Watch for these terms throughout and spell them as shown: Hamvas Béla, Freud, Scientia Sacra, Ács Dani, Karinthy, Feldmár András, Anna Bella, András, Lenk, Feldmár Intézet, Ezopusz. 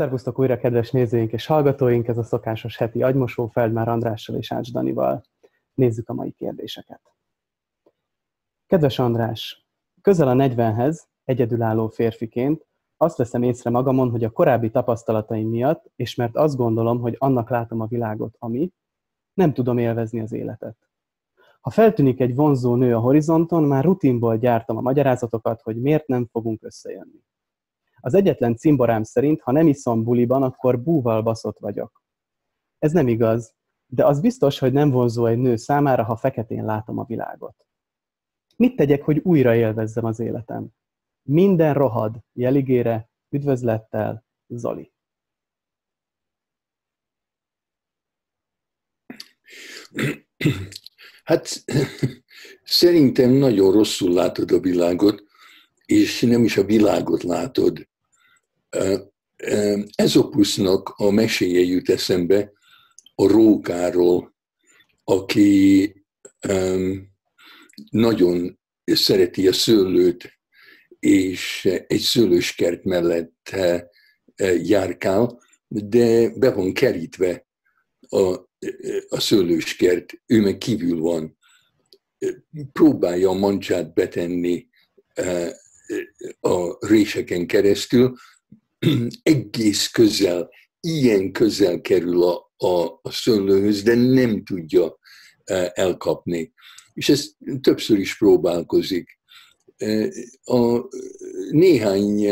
Szervusztok újra, kedves nézőink és hallgatóink! Ez a szokásos heti agymosó Feldmár Andrással és Ács Danival. Nézzük a mai kérdéseket. Kedves András! Közel a 40-hez, egyedülálló férfiként azt veszem észre magamon, hogy a korábbi tapasztalataim miatt, és mert azt gondolom, hogy annak látom a világot, ami, nem tudom élvezni az életet. Ha feltűnik egy vonzó nő a horizonton, már rutinból gyártom a magyarázatokat, hogy miért nem fogunk összejönni. Az egyetlen cimborám szerint, ha nem iszom buliban, akkor búval baszott vagyok. Ez nem igaz, de az biztos, hogy nem vonzó egy nő számára, ha feketén látom a világot. Mit tegyek, hogy újra élvezzem az életem? Minden rohad jeligére, üdvözlettel, Zoli. Hát szerintem nagyon rosszul látod a világot, és nem is a világot látod. Ezopusznak a meséje jut eszembe a rókáról, aki nagyon szereti a szőlőt, és egy szőlőskert mellett járkál, de be van kerítve a szőlőskert, ő meg kívül van. Próbálja a mancsát betenni a réseken keresztül, egész közel, ilyen közel kerül a szőlőhöz, de nem tudja elkapni. És ez többször is próbálkozik. A néhány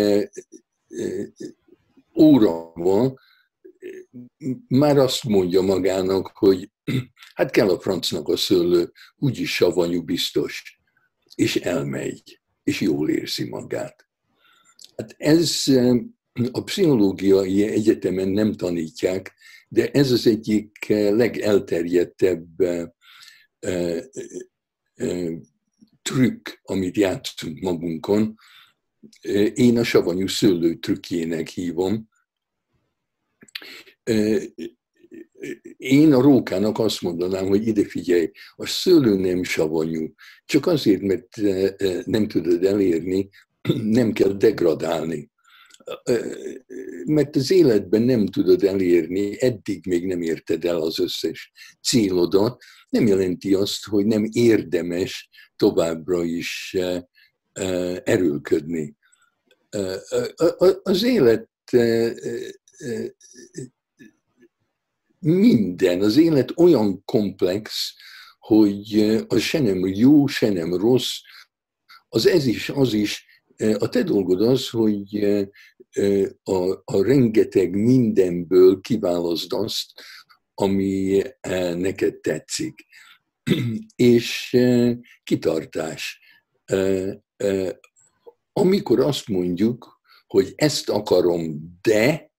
órával már azt mondja magának, hogy hát kell a francnak a szőlő, úgyis savanyú biztos, és elmegy, és jól érzi magát. Hát ez a pszichológiai egyetemen nem tanítják, de ez az egyik legelterjedtebb trükk, amit játszunk magunkon. Én a savanyú szőlő trükkjének hívom. Én a rókának azt mondanám, hogy ide figyelj, a szőlő nem savanyú. Csak azért, mert nem tudod elérni, nem kell degradálni. Mert az életben nem tudod elérni, eddig még nem érted el az összes célodat, nem jelenti azt, hogy nem érdemes továbbra is erőlködni. Az élet minden, az élet olyan komplex, hogy az se nem jó, se nem rossz, az ez is, az is. A te dolgod az, hogy a rengeteg mindenből kiválaszd azt, ami neked tetszik. És kitartás. Amikor azt mondjuk, hogy ezt akarom, de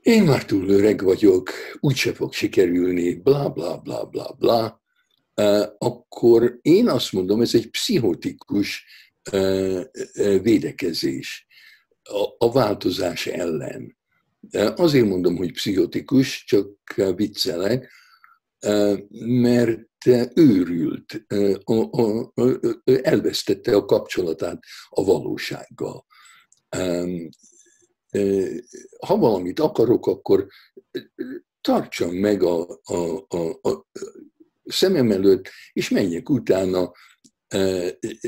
én már túl öreg vagyok, úgyse fog sikerülni, blá, blá, blá, blá, blá, akkor én azt mondom, ez egy pszichotikus védekezés a változás ellen. Azért mondom, hogy pszichotikus, csak viccelek, mert őrült, elvesztette a kapcsolatát a valósággal. Ha valamit akarok, akkor tartsam meg a szemem előtt, és menjek utána.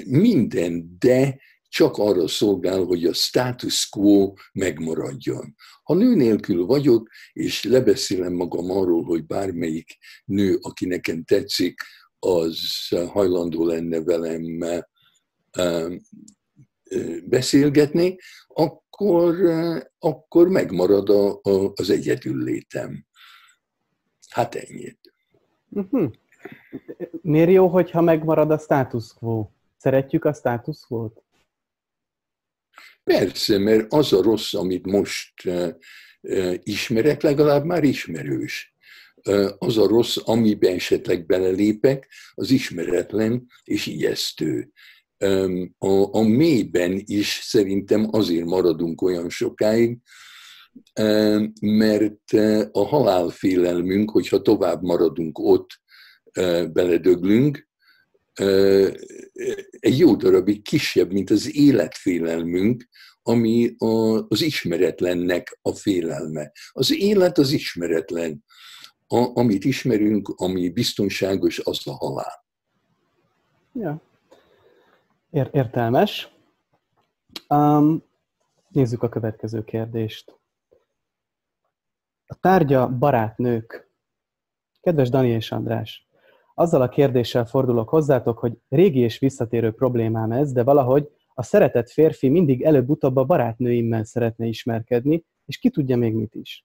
Minden de csak arra szolgál, hogy a status quo megmaradjon. Ha nő nélkül vagyok, és lebeszélem magam arról, hogy bármelyik nő, aki nekem tetszik, az hajlandó lenne velem beszélgetni, akkor megmarad az egyedüllétem. Hát ennyit. Miért jó, hogyha megmarad a status quo? Szeretjük a status quo-t? Persze, mert az a rossz, amit most ismerek, legalább már ismerős. Az a rossz, amiben esetleg belelépek, az ismeretlen és ijesztő. A mélyben is szerintem azért maradunk olyan sokáig, mert a halálfélelmünk, hogyha tovább maradunk ott, beledöglünk, egy jó darabig kisebb, mint az életfélelmünk, ami az ismeretlennek a félelme. Az élet az ismeretlen. Amit ismerünk, ami biztonságos, az a halál. Ja. Értelmes. Nézzük a következő kérdést. A tárgya barátnők. Kedves Dani és András, azzal a kérdéssel fordulok hozzátok, hogy régi és visszatérő problémám ez, de valahogy a szeretett férfi mindig előbb-utóbb a barátnőimmel szeretne ismerkedni, és ki tudja még mit is.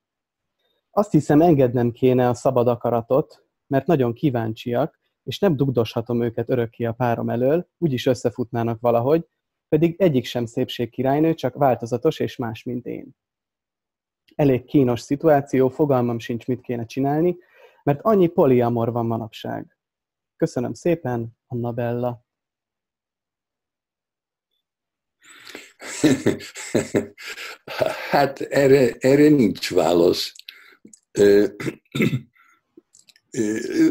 Azt hiszem, engednem kéne a szabad akaratot, mert nagyon kíváncsiak, és nem dugdoshatom őket örökké a párom elől, úgyis összefutnának valahogy, pedig egyik sem szépségkirálynő, csak változatos és más, mint én. Elég kínos szituáció, fogalmam sincs, mit kéne csinálni, mert annyi poliamor van manapság. Köszönöm szépen, Anna Bella. Hát erre nincs válasz.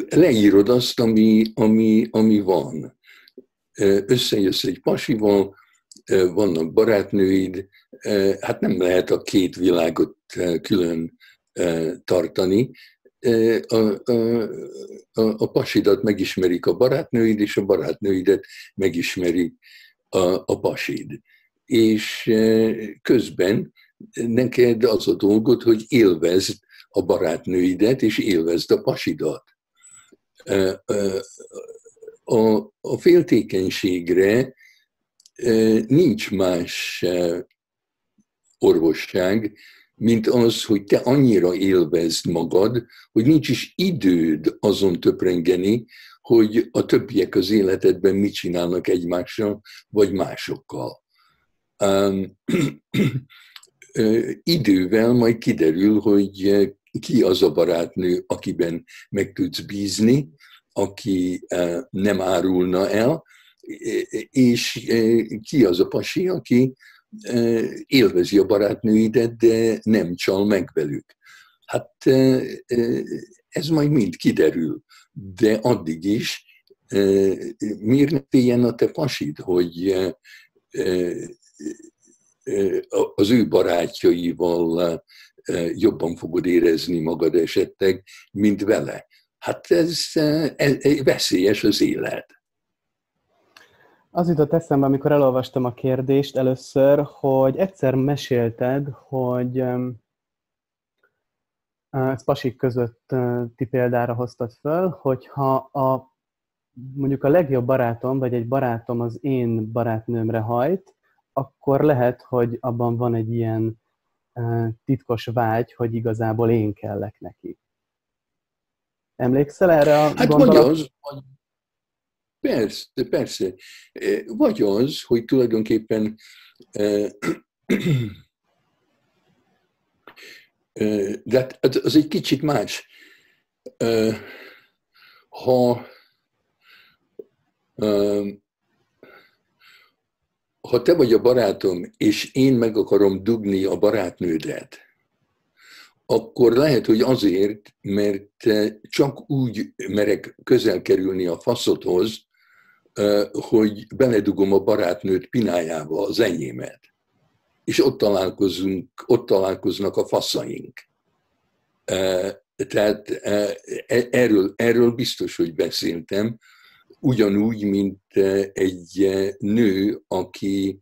Leírod azt, ami van. Összejössz egy pasival, vannak barátnőid, hát nem lehet a két világot külön tartani. A pasidat megismerik a barátnőid, és a barátnőidet megismerik a pasid. És közben neked az a dolgod, hogy élvezd a barátnőidet, és élvezd a pasidat. A féltékenységre nincs más orvosság, mint az, hogy te annyira élvezd magad, hogy nincs is időd azon töprengeni, hogy a többiek az életedben mit csinálnak egymással, vagy másokkal. Idővel majd kiderül, hogy ki az a barátnő, akiben meg tudsz bízni, aki nem árulna el, és ki az a pasi, aki élvezi a barátnőidet, de nem csal meg velük. Hát ez majd mind kiderül, de addig is miért ne féljen a te pasid, hogy az ő barátjaival jobban fogod érezni magad esetleg, mint vele. Hát ez veszélyes az élet. Az jutott eszembe, amikor elolvastam a kérdést először, hogy egyszer mesélted, hogy ezt pasik közötti példára hoztad föl, hogyha mondjuk a legjobb barátom, vagy egy barátom az én barátnőmre hajt, akkor lehet, hogy abban van egy ilyen titkos vágy, hogy igazából én kellek neki. Emlékszel erre a gondolat? Vagy az, persze. Vagy az, hogy tulajdonképpen de az egy kicsit más. Ha te vagy a barátom, és én meg akarom dugni a barátnődet, akkor lehet, hogy azért, mert csak úgy merek közel kerülni a faszodhoz, hogy beledugom a barátnőt pinájába, az enyémet. És ott találkoznak a faszaink. Tehát erről biztos, hogy beszéltem, ugyanúgy, mint egy nő, aki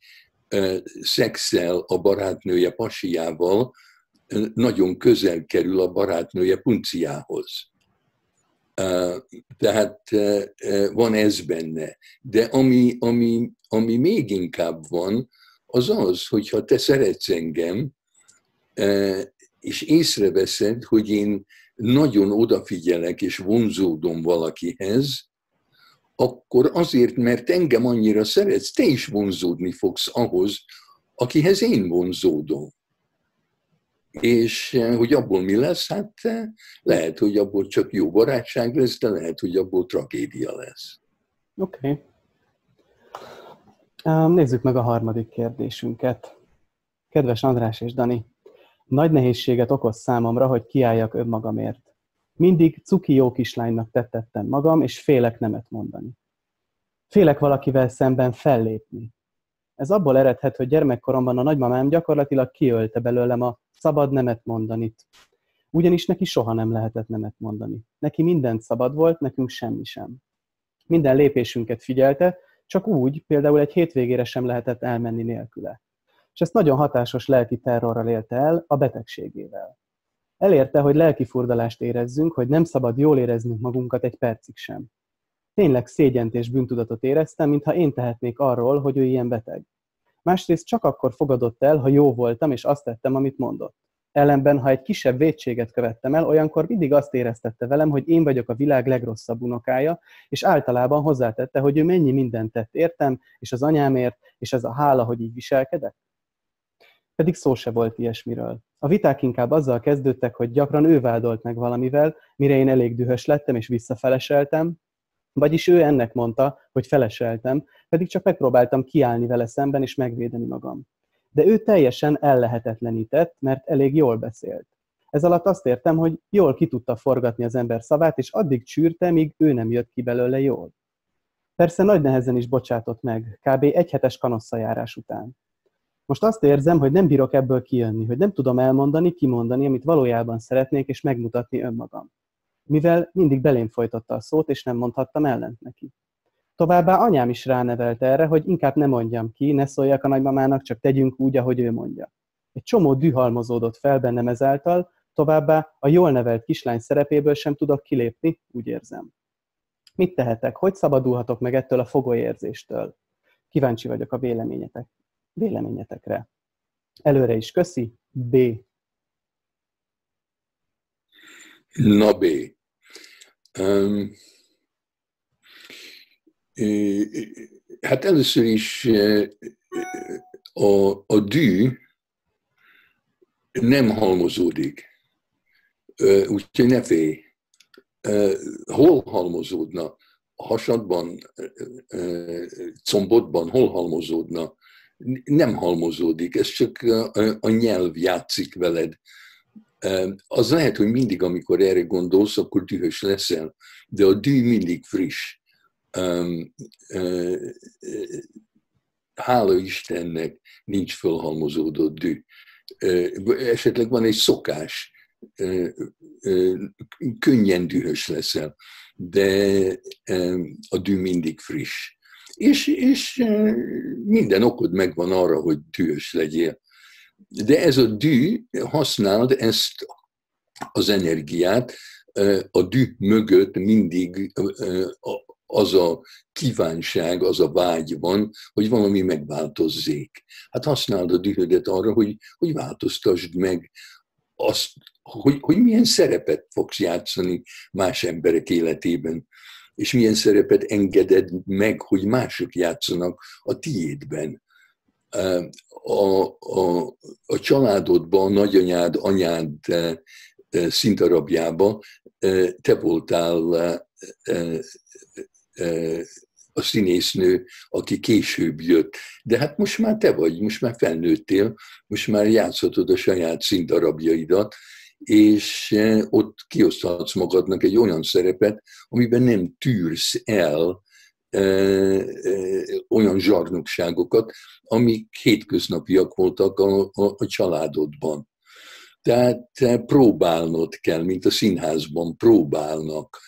szexel a barátnője pasiával, nagyon közel kerül a barátnője punciához. Tehát van ez benne. De ami még inkább van, az az, hogyha te szeretsz engem, és észreveszed, hogy én nagyon odafigyelek és vonzódom valakihez, akkor azért, mert engem annyira szeretsz, te is vonzódni fogsz ahhoz, akihez én vonzódom. És hogy abból mi lesz, hát lehet, hogy abból csak jó barátság lesz, de lehet, hogy abból tragédia lesz. Oké. Nézzük meg a harmadik kérdésünket. Kedves András és Dani, nagy nehézséget okoz számomra, hogy kiálljak önmagamért. Mindig cuki jó kislánynak tettettem magam, és félek nemet mondani. Félek valakivel szemben fellépni. Ez abból eredhet, hogy gyermekkoromban a nagymamám gyakorlatilag kiölte belőlem a szabad nemet mondanit. Ugyanis neki soha nem lehetett nemet mondani. Neki mindent szabad volt, nekünk semmi sem. Minden lépésünket figyelte, csak úgy, például egy hétvégére sem lehetett elmenni nélküle. És ezt nagyon hatásos lelki terrorral élte el, a betegségével. Elérte, hogy lelki furdalást érezzünk, hogy nem szabad jól éreznünk magunkat egy percig sem. Tényleg szégyent és bűntudatot éreztem, mintha én tehetnék arról, hogy ő ilyen beteg. Másrészt csak akkor fogadott el, ha jó voltam, és azt tettem, amit mondott. Ellenben, ha egy kisebb vétséget követtem el, olyankor mindig azt éreztette velem, hogy én vagyok a világ legrosszabb unokája, és általában hozzátette, hogy ő mennyi mindent tett értem, és az anyámért, és ez a hála, hogy így viselkedett. Pedig szó se volt ilyesmiről. A viták inkább azzal kezdődtek, hogy gyakran ő vádolt meg valamivel, mire én elég dühös lettem és visszafeleseltem, vagyis ő ennek mondta, hogy feleseltem, pedig csak megpróbáltam kiállni vele szemben és megvédeni magam. De ő teljesen ellehetetlenített, mert elég jól beszélt. Ez alatt azt értem, hogy jól ki tudta forgatni az ember szavát, és addig csűrte, míg ő nem jött ki belőle jól. Persze nagy nehezen is bocsátott meg, kb. Egy hetes kanosszajárás után. Most azt érzem, hogy nem bírok ebből kijönni, hogy nem tudom elmondani, kimondani, amit valójában szeretnék, és megmutatni önmagam. Mivel mindig belém folytotta a szót, és nem mondhattam ellent neki. Továbbá anyám is ránevelte erre, hogy inkább ne mondjam ki, ne szóljak a nagymamának, csak tegyünk úgy, ahogy ő mondja. Egy csomó dühalmozódott fel bennem ezáltal, továbbá a jól nevelt kislány szerepéből sem tudok kilépni, úgy érzem. Mit tehetek? Hogy szabadulhatok meg ettől a fogolyérzéstől? Kíváncsi vagyok a véleményetekre. Előre is köszi, B. Na B. Hát először is a dű nem halmozódik, úgyhogy ne félj. Hol halmozódna? Hasadban, combodban hol halmozódna? Nem halmozódik, ez csak a nyelv játszik veled. Az lehet, hogy mindig, amikor erre gondolsz, akkor dühös leszel, de a dű mindig friss. Hála Istennek nincs fölhalmozódott dű. Esetleg van egy szokás, könnyen dühös leszel, de a dű mindig friss. És minden okod megvan arra, hogy dühös legyél. De ez a dű, használd ezt az energiát, a dű mögött mindig az a kívánság, az a vágy van, hogy valami megváltozzék. Hát használd a dühödet arra, hogy változtasd meg azt, hogy milyen szerepet fogsz játszani más emberek életében, és milyen szerepet engeded meg, hogy mások játszanak a tiédben. A családodban, a nagyanyád, anyád színdarabjában te voltál a színésznő, aki később jött. De hát most már te vagy, most már felnőttél, most már játszhatod a saját színdarabjaidat, és ott kioszthatsz magadnak egy olyan szerepet, amiben nem tűrsz el olyan zsarnokságokat, amik hétköznapiak voltak a családodban. Tehát próbálnod kell, mint a színházban próbálnak,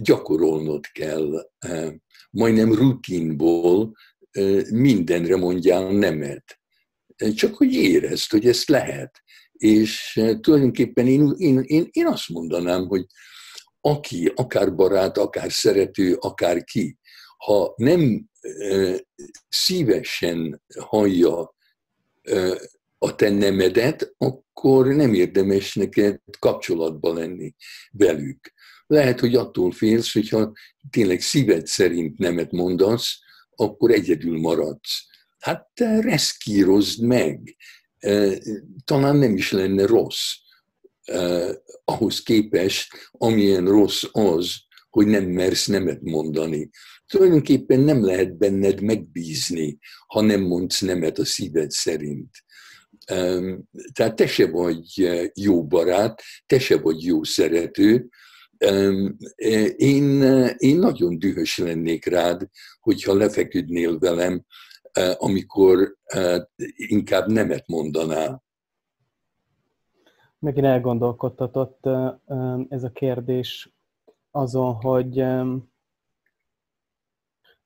gyakorolnod kell, majdnem rutinból mindenre mondjál nemet. Csak hogy érezd, hogy ezt lehet. És tulajdonképpen én azt mondanám, hogy aki, akár barát, akár szerető, akár ki, ha nem szívesen hallja a te nemedet, akkor nem érdemes neked kapcsolatba lenni velük. Lehet, hogy attól félsz, hogyha tényleg szíved szerint nemet mondasz, akkor egyedül maradsz. Hát te reszkírozd meg. Talán nem is lenne rossz ahhoz képest, amilyen rossz az, hogy nem mersz nemet mondani. Tulajdonképpen nem lehet benned megbízni, ha nem mondsz nemet a szíved szerint. Tehát te se vagy jó barát, te se vagy jó szerető, Én nagyon dühös lennék rád, hogyha lefeküdnél velem, amikor inkább nemet mondanál. Megint elgondolkodtatott ez a kérdés azon, hogy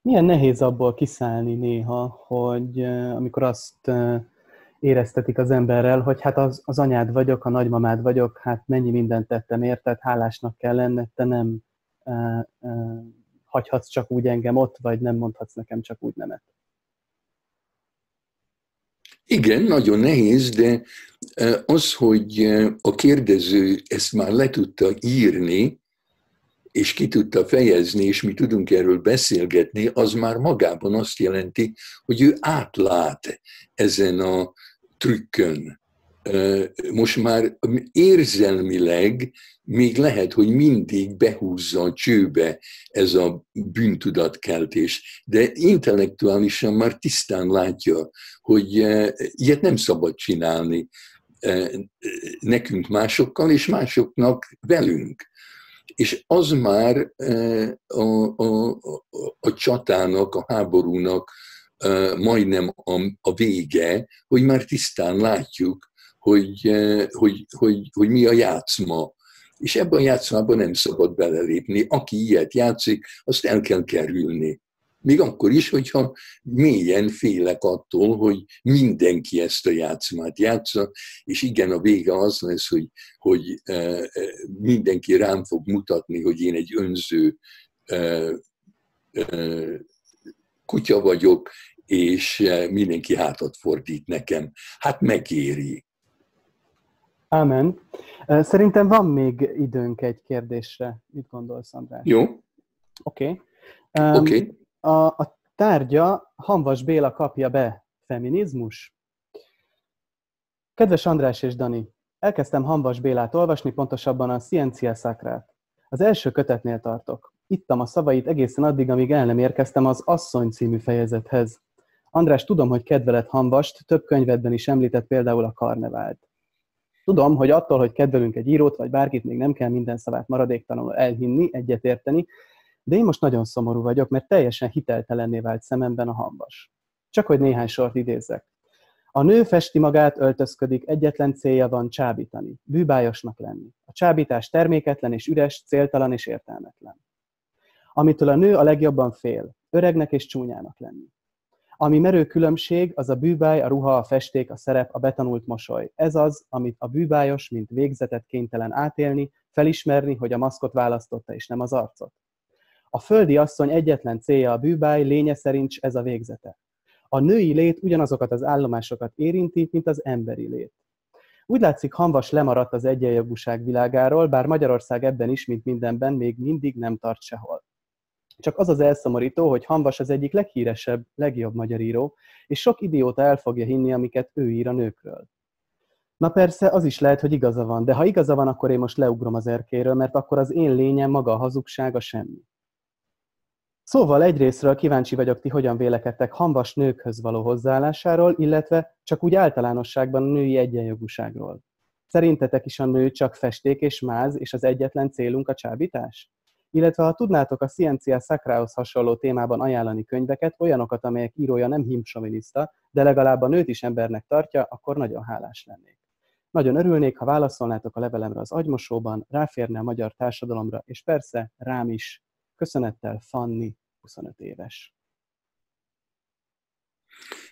milyen nehéz abból kiszállni néha, hogy amikor azt éreztetik az emberrel, hogy hát az anyád vagyok, a nagymamád vagyok, hát mennyi mindent tettem érted, hálásnak kell lenned, te nem hagyhatsz csak úgy engem ott, vagy nem mondhatsz nekem csak úgy nemet. Igen, nagyon nehéz, de az, hogy a kérdező ezt már le tudta írni, és ki tudta fejezni, és mi tudunk erről beszélgetni, az már magában azt jelenti, hogy ő átlát ezen a trükkön. Most már érzelmileg még lehet, hogy mindig behúzza a csőbe ez a bűntudatkeltés, de intellektuálisan már tisztán látja, hogy ilyet nem szabad csinálni nekünk másokkal, és másoknak velünk. És az már a csatának, a háborúnak majdnem a vége, hogy már tisztán látjuk, hogy mi a játszma. És ebben a játszmában nem szabad belelépni. Aki ilyet játszik, azt el kell kerülni. Még akkor is, hogyha mélyen félek attól, hogy mindenki ezt a játszmát játsza, és igen, a vége az lesz, hogy mindenki rám fog mutatni, hogy én egy önző kutya vagyok, és mindenki hátat fordít nekem. Hát megéri. Ámen. Szerintem van még időnk egy kérdésre. Mit gondolsz, András? Jó. Oké. A tárgya Hamvas Béla kapja be. Feminizmus? Kedves András és Dani, elkezdtem Hamvas Bélát olvasni, pontosabban a Scientia Sacrát. Az első kötetnél tartok. Ittam a szavait egészen addig, amíg el nem érkeztem az Asszony című fejezethez. András, tudom, hogy kedveled Hamvast, több könyvedben is említett, például a Karnevált. Tudom, hogy attól, hogy kedvelünk egy írót, vagy bárkit, még nem kell minden szavát maradéktalanul elhinni, egyetérteni, de én most nagyon szomorú vagyok, mert teljesen hiteltelenné vált szememben a Hamvas. Csak hogy néhány sort idézzek. A nő festi magát, öltözködik, egyetlen célja van: csábítani, bűbájosnak lenni. A csábítás terméketlen és üres, céltalan és értelmetlen. Amitől a nő a legjobban fél: öregnek és csúnyának lenni. Ami merő különbség, az a bűbáj, a ruha, a festék, a szerep, a betanult mosoly. Ez az, amit a bűbájos, mint végzetet kénytelen átélni, felismerni, hogy a maszkot választotta és nem az arcot. A földi asszony egyetlen célja a bűbáj, lénye szerint ez a végzete. A női lét ugyanazokat az állomásokat érinti, mint az emberi lét. Úgy látszik, Hamvas lemaradt az egyenjogúság világáról, bár Magyarország ebben is, mint mindenben, még mindig nem tart sehol. Csak az az elszomorító, hogy Hamvas az egyik leghíresebb, legjobb magyar író, és sok idióta el fogja hinni, amiket ő ír a nőkről. Na persze, az is lehet, hogy igaza van, de ha igaza van, akkor én most leugrom az erkéről, mert akkor az én lényem, maga a hazugság, a semmi. Szóval egyrésztről kíváncsi vagyok, ti hogyan vélekedtek Hamvas nőkhöz való hozzáállásáról, illetve csak úgy általánosságban a női egyenjogúságról. Szerintetek is a nő csak festék és máz, és az egyetlen célunk a csábítás? Illetve ha tudnátok a Scientia Sacrához hasonló témában ajánlani könyveket, olyanokat, amelyek írója nem himsoviniszta, de legalább a nőt is embernek tartja, akkor nagyon hálás lennék. Nagyon örülnék, ha válaszolnátok a levelemre az agymosóban, ráférne a magyar társadalomra, és persze rám is. Köszönettel, Fanni, 25 éves.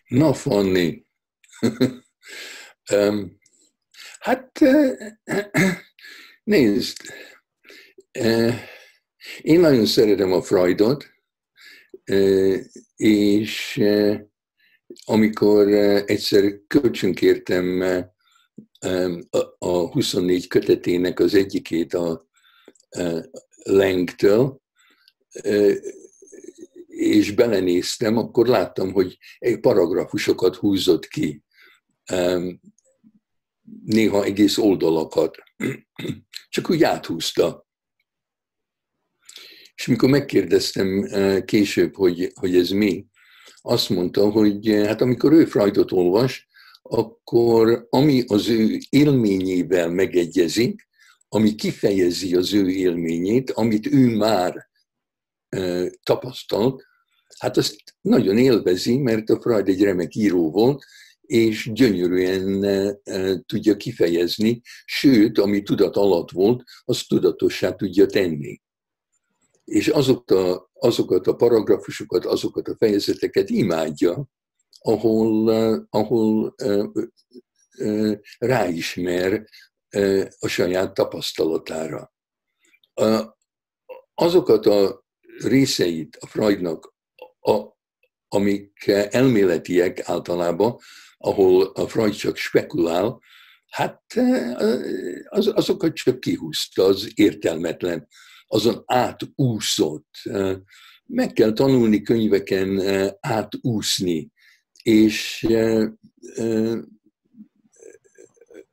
Na, Fanni. Hát, nézd, én nagyon szeretem a Freudot, és amikor egyszer kölcsönkértem a 24 kötetének az egyikét a Lenktől, és belenéztem, akkor láttam, hogy egy paragrafusokat húzott ki, néha egész oldalakat, csak úgy áthúzta. És mikor megkérdeztem később, hogy ez mi, azt mondta, hogy hát amikor ő Freudot olvas, akkor ami az ő élményével megegyezik, ami kifejezi az ő élményét, amit ő már tapasztalt, hát azt nagyon élvezi, mert a Freud egy remek író volt, és gyönyörűen tudja kifejezni, sőt, ami tudat alatt volt, azt tudatossá tudja tenni. És azokat a paragrafusokat, azokat a fejezeteket imádja, ahol ráismer a saját tapasztalatára. Azokat a részeit a Freudnak, amik elméletiek általában, ahol a Freud csak spekulál, hát azokat csak kihúzta az értelmetlen, azon átúszott. Meg kell tanulni könyveken átúszni, és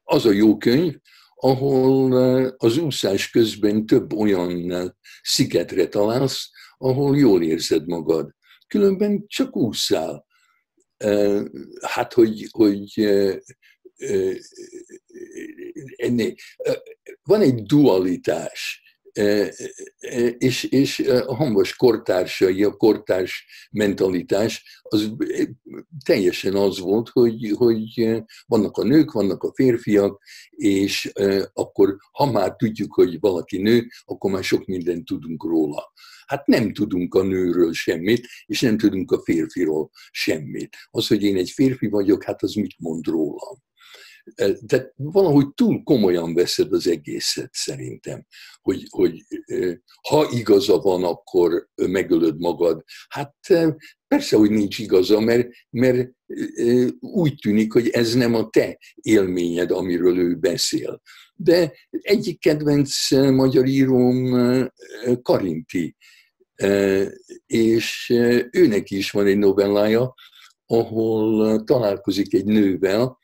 az a jó könyv, ahol az úszás közben több olyan szigetre találsz, ahol jól érzed magad. Különben csak ússzál. Hát, hogy van egy dualitás, és a Hamvas kortársai, a kortárs mentalitás, az teljesen az volt, hogy vannak a nők, vannak a férfiak, és akkor ha már tudjuk, hogy valaki nő, akkor már sok mindent tudunk róla. Hát nem tudunk a nőről semmit, és nem tudunk a férfiról semmit. Az, hogy én egy férfi vagyok, hát az mit mond rólam? Tehát valahogy túl komolyan veszed az egészet szerintem, hogy ha igaza van, akkor megölöd magad. Hát persze, hogy nincs igaza, mert úgy tűnik, hogy ez nem a te élményed, amiről ő beszél. De egyik kedvenc magyar íróm Karinthy, és őnek is van egy novellája, ahol találkozik egy nővel,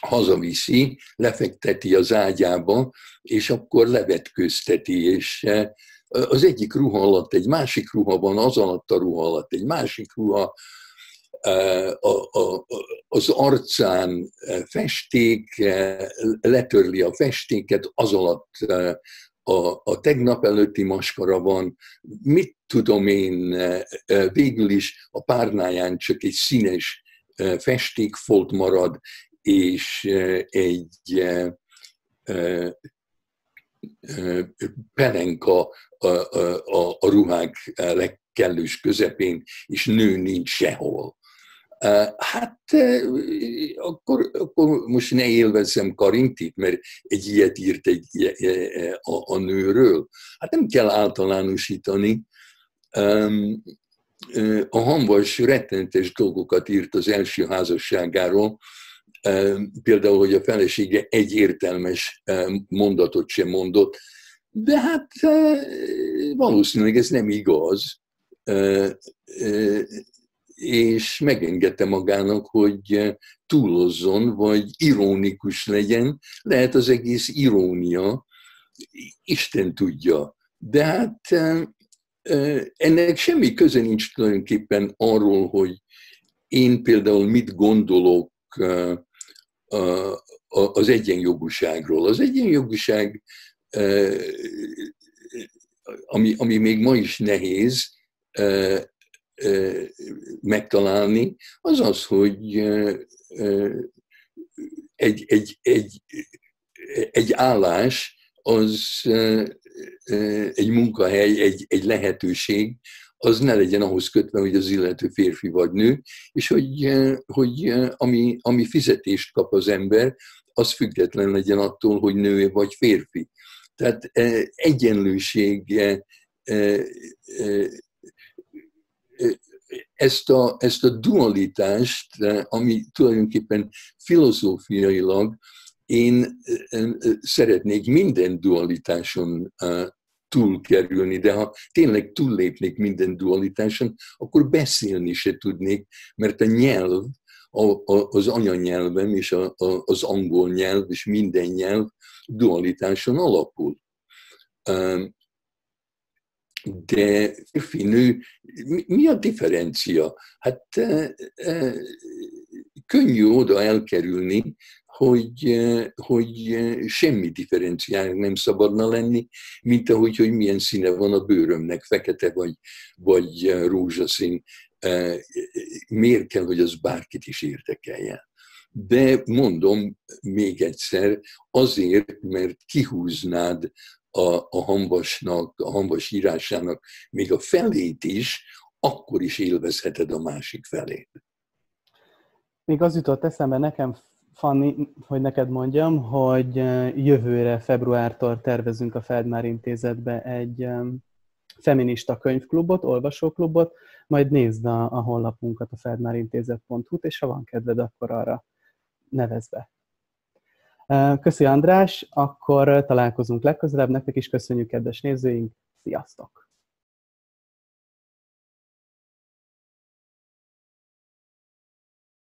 hazaviszi, lefekteti az ágyába, és akkor levetkőzteti, és az egyik ruha alatt egy másik ruha van, az alatt a ruha alatt egy másik ruha, az arcán festék, letörli a festéket, az alatt a tegnap előtti maskara van, mit tudom én, végül is a párnáján csak egy színes festékfolt marad, és egy pelenka a ruhák legkellős közepén, és nő nincs sehol. Hát akkor most ne élvezzem Karintit, mert egy ilyet írt a nőről. Hát nem kell általánosítani. A Hamvas rettenetes dolgokat írt az első házasságáról, például, hogy a felesége egy értelmes mondatot sem mondott, de hát valószínűleg ez nem igaz, és megengedte magának, hogy túlozzon, vagy ironikus legyen, lehet az egész irónia, Isten tudja, de hát ennek semmi köze nincs tulajdonképpen arról, hogy én például mit gondolok az egyenjogúságról. Az egyenjogúság, ami még ma is nehéz megtalálni, az az, hogy egy állás, az egy munkahely, egy lehetőség, az ne legyen ahhoz kötve, hogy az illető férfi vagy nő, és hogy ami fizetést kap az ember, az független legyen attól, hogy nő vagy férfi. Tehát egyenlőség, ezt a dualitást, ami tulajdonképpen filozófiailag, én szeretnék minden dualitáson túlkerülni, de ha tényleg túllépnék minden dualitáson, akkor beszélni se tudnék, mert a nyelv, az anyanyelvem és az angol nyelv és minden nyelv dualitáson alapul. De férfi, nő, mi a differencia? Hát könnyű oda elkerülni, hogy semmi differenciának nem szabadna lenni, mint ahogy, hogy milyen színe van a bőrömnek, fekete vagy rózsaszín. Miért kell, hogy az bárkit is érdekeljen? De mondom még egyszer, azért, mert kihúznád a hamvasnak, a hamvas írásának még a felét is, akkor is élvezheted a másik felét. Még az jutott eszembe nekem, Fanni, hogy neked mondjam, hogy jövőre, februártól tervezünk a Feldmár Intézetbe egy feminista könyvklubot, olvasóklubot, majd nézd a honlapunkat, a feldmárintézet.hu-t, és ha van kedved, akkor arra nevezd be. Köszi, András, akkor találkozunk legközelebb, nektek is köszönjük, kedves nézőink, sziasztok!